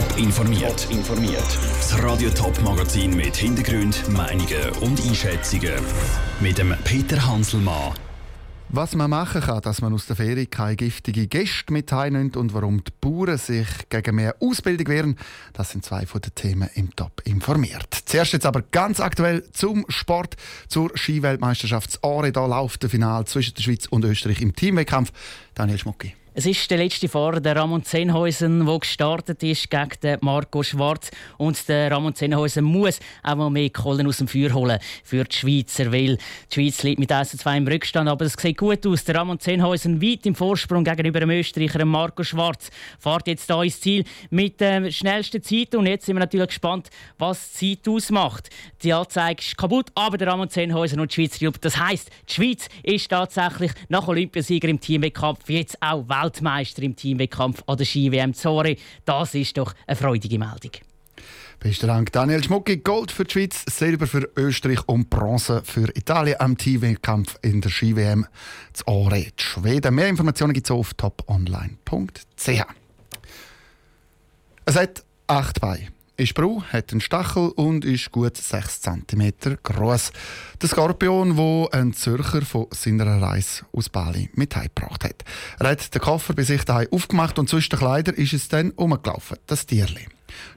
Top informiert. Das Radio Top Magazin mit Hintergrund, Meinungen und Einschätzungen mit dem Peter Hanselmann. Was man machen kann, dass man aus der Ferie keine giftigen Gäste mit heimnimmt und warum die Bauern sich gegen mehr Ausbildung wehren, das sind zwei von den Themen im Top informiert. Zuerst jetzt aber ganz aktuell zum Sport, zur Skiweltmeisterschaft in Aare. Da läuft der Finale zwischen der Schweiz und Österreich im Teamwettkampf. Daniel Schmucki. Es ist der letzte Fahrer, der Ramon Zenhäusen, der gestartet ist gegen den Marco Schwarz. Und der Ramon Zenhäusen muss auch mal mehr Kohlen aus dem Feuer holen für die Schweizer, weil die Schweiz liegt mit 1:2 im Rückstand. Aber es sieht gut aus. Der Ramon Zenhäusen weit im Vorsprung gegenüber dem Österreicher Marco Schwarz. Fährt jetzt hier ins Ziel mit der schnellsten Zeit. Und jetzt sind wir natürlich gespannt, was die Zeit ausmacht. Die Anzeige ist kaputt, aber der Ramon Zenhäusen und die Schweizer Jubel. Das heisst, die Schweiz ist tatsächlich nach Olympiasieger im Teamwettkampf jetzt auch Weltmeister im Teamwettkampf an der Ski-WM in Aare. Das ist doch eine freudige Meldung. Besten Dank, Daniel Schmucki. Gold für die Schweiz, Silber für Österreich und Bronze für Italien am Teamwettkampf in der Ski-WM in Aare, Schweden. Mehr Informationen gibt es auf toponline.ch. Es hat 8 Beine, ist braun, hat einen Stachel und ist gut 6 cm groß. Der Skorpion, den ein Zürcher von seiner Reise aus Bali mit heimgebracht hat. Er hat den Koffer bei sich daheim aufgemacht und zwischen den Kleidern ist es dann rumgelaufen, das Tierli.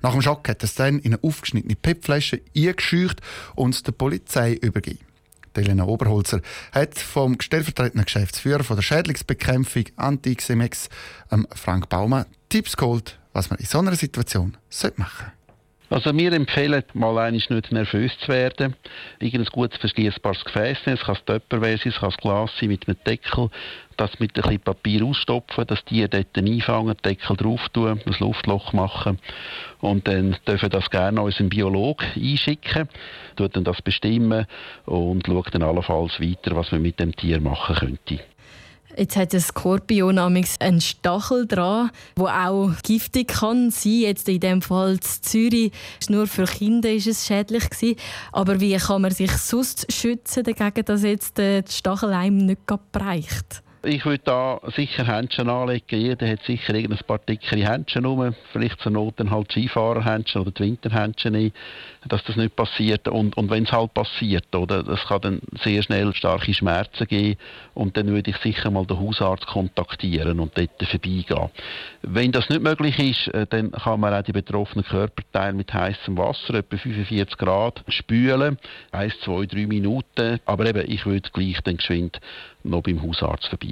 Nach dem Schock hat es dann in eine aufgeschnittene Pipflasche eingescheucht und der Polizei übergeben. Elena Oberholzer hat vom stellvertretenden Geschäftsführer von der Schädlingsbekämpfung Anti-Ximex, Frank Baumer, Tipps geholt, was man in so einer Situation machen sollte. Also wir empfehlen, mal einmal nicht nervös zu werden. Irgendein gutes verschließbares Gefäß nehmen. Es kann ein Tupperware sein, es kann ein Glas sein mit einem Deckel. Das mit ein bisschen Papier ausstopfen, dass die dort einfangen, den Deckel drauf tun, ein Luftloch machen. Und dann dürfen das gerne unseren Biologen einschicken. Tut dann das bestimmen und schaut dann allenfalls weiter, was man mit dem Tier machen könnte. Jetzt hat der Skorpion einen Stachel dran, der auch giftig kann sein. Jetzt in diesem Fall in Zürich, nur für Kinder war es schädlich. Aber wie kann man sich sonst schützen dagegen, dass jetzt der Stachel einem nicht bereicht? Ich würde da sicher Händchen anlegen. Jeder hat sicher ein paar dickere Händchen rum. Vielleicht zur Not dann halt Skifahrerhändchen oder die Winterhändchen ein, dass das nicht passiert. Und wenn es halt passiert, oder, das kann dann sehr schnell starke Schmerzen geben. Und dann würde ich sicher mal den Hausarzt kontaktieren und dort vorbeigehen. Wenn das nicht möglich ist, dann kann man auch die betroffenen Körperteile mit heissem Wasser, etwa 45 Grad, spülen. 1, 2, 3 Minuten. Aber eben, ich würde gleich dann geschwind noch beim Hausarzt vorbeigehen.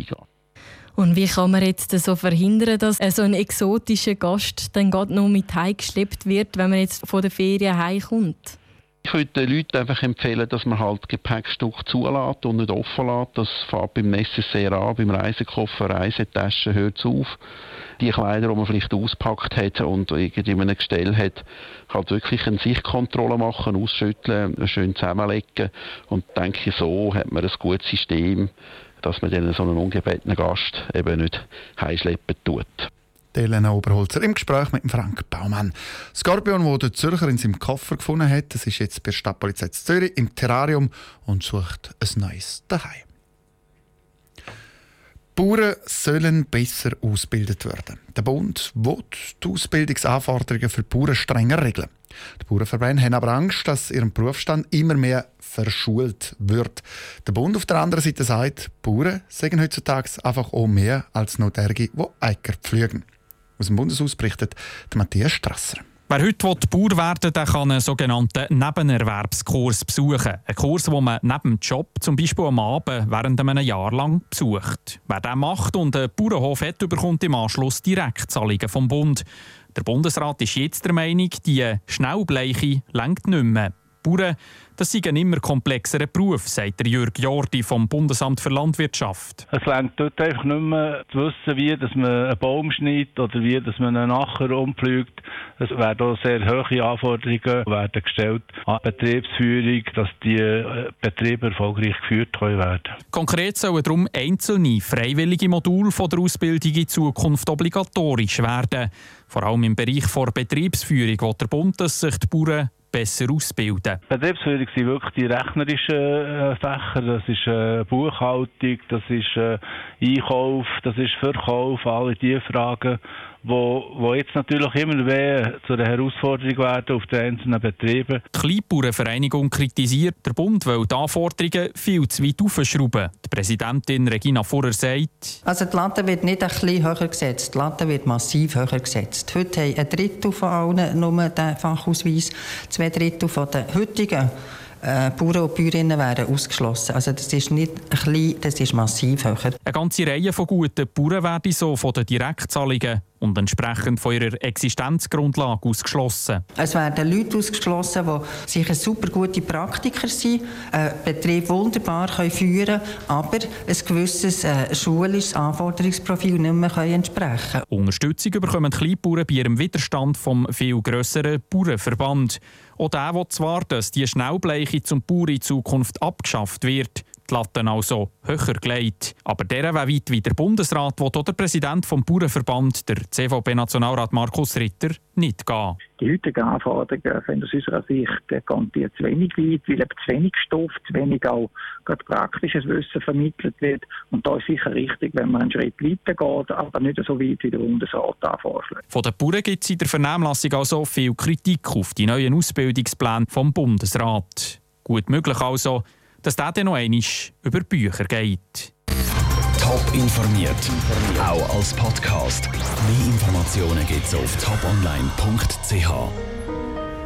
Und wie kann man jetzt so verhindern, dass so ein exotischer Gast dann gerade noch mit heimgeschleppt wird, wenn man jetzt von der Ferien heimkommt? Ich würde den Leuten einfach empfehlen, dass man halt Gepäckstücke zulässt und nicht offen lässt. Das fängt beim Necessaire an, beim Reisekoffer, Reisetaschen, hört es auf. Die Kleider, die man vielleicht auspackt hat und irgendwie in einem Gestell hat, halt wirklich eine Sichtkontrolle machen, ausschütteln, schön zusammenlegen. Und denke, so hat man ein gutes System, dass man dann so einen ungebetenen Gast eben nicht heimschleppen tut. Elena Oberholzer im Gespräch mit Frank Baumann. Das Skorpion, das der Zürcher in seinem Koffer gefunden hat, das ist jetzt bei der Stadtpolizei Zürich im Terrarium und sucht ein neues Zuhause. Die Bauern sollen besser ausgebildet werden. Der Bund will die Ausbildungsanforderungen für die Bauern strenger regeln. Die Bauernverbände haben aber Angst, dass ihrem Berufsstand immer mehr verschult wird. Der Bund auf der anderen Seite sagt, die Bauern sagen heutzutage einfach auch mehr als nur derjenigen, die Äcker pflügen. Aus dem Bundeshaus berichtet Matthias Strasser. Wer heute Bauer werden will, kann einen sogenannten Nebenerwerbskurs besuchen. Ein Kurs, den man neben dem Job, zum Beispiel am Abend, während einem Jahr lang besucht. Wer den macht und einen Bauernhof hat, bekommt im Anschluss Direktzahlungen vom Bund. Der Bundesrat ist jetzt der Meinung, die Schnellbleiche reicht nicht mehr. Bauern, das sei ein immer komplexerer Beruf, sagt der Jörg Jordi vom Bundesamt für Landwirtschaft. Es reicht dort einfach nicht mehr zu wissen, wie dass man einen Baum schneidet oder wie dass man einen Acker umpflügt. Es werden sehr hohe Anforderungen werden gestellt an Betriebsführung, dass die Betriebe erfolgreich geführt werden. Konkret sollen darum einzelne freiwillige Module von der Ausbildung in Zukunft obligatorisch werden. Vor allem im Bereich der Betriebsführung will der Bund, dass sich die Bauern besser ausbilden. Betriebsführung sind wirklich die rechnerischen Fächer. Das ist Buchhaltung, das ist Einkauf, das ist Verkauf, alle diese Fragen. wo jetzt natürlich immer mehr zu einer Herausforderung werden auf den einzelnen Betrieben. Die Kleinbauernvereinigung kritisiert der Bund, weil die Anforderungen viel zu weit aufschrauben. Die Präsidentin Regina Vorher sagt: Also die Latte wird nicht ein bisschen höher gesetzt, die Latte wird massiv höher gesetzt. Heute haben ein Drittel von allen nur den Fachausweis, 2 Drittel von den heutigen Bauern und Bäuerinnen wären ausgeschlossen. Also das ist nicht klein, das ist massiv höher. Eine ganze Reihe von guten Bauern werden so von den Direktzahlungen und entsprechend von ihrer Existenzgrundlage ausgeschlossen. Es werden Leute ausgeschlossen, die sicher super gute Praktiker sind, einen Betrieb wunderbar führen können, aber ein gewisses schulisches Anforderungsprofil nicht mehr entsprechen können. Unterstützung bekommen die Kleinbauern bei ihrem Widerstand vom viel grösseren Bauernverband. Auch der will zwar, dass die Schnellbleiche zum Bauern in Zukunft abgeschafft wird, die Latten also höher gelegt. Aber der weit wie der Bundesrat will auch der Präsident des Bauernverbandes, der CVP-Nationalrat Markus Ritter, nicht gehen. Die heutigen Anforderungen sind aus unserer Sicht garantiert zu wenig weit, weil eben zu wenig Stoff, zu wenig auch praktisches Wissen vermittelt wird. Und da ist sicher richtig, wenn man einen Schritt weiter geht, aber nicht so weit wie der Bundesrat da vorschlägt. Von den Bauern gibt es in der Vernehmlassung also viel Kritik auf die neuen Ausbildungspläne vom Bundesrat. Gut möglich also, dass der dann noch einmal über Bücher geht. Top informiert, auch als Podcast. Mehr Informationen gibt's auf toponline.ch.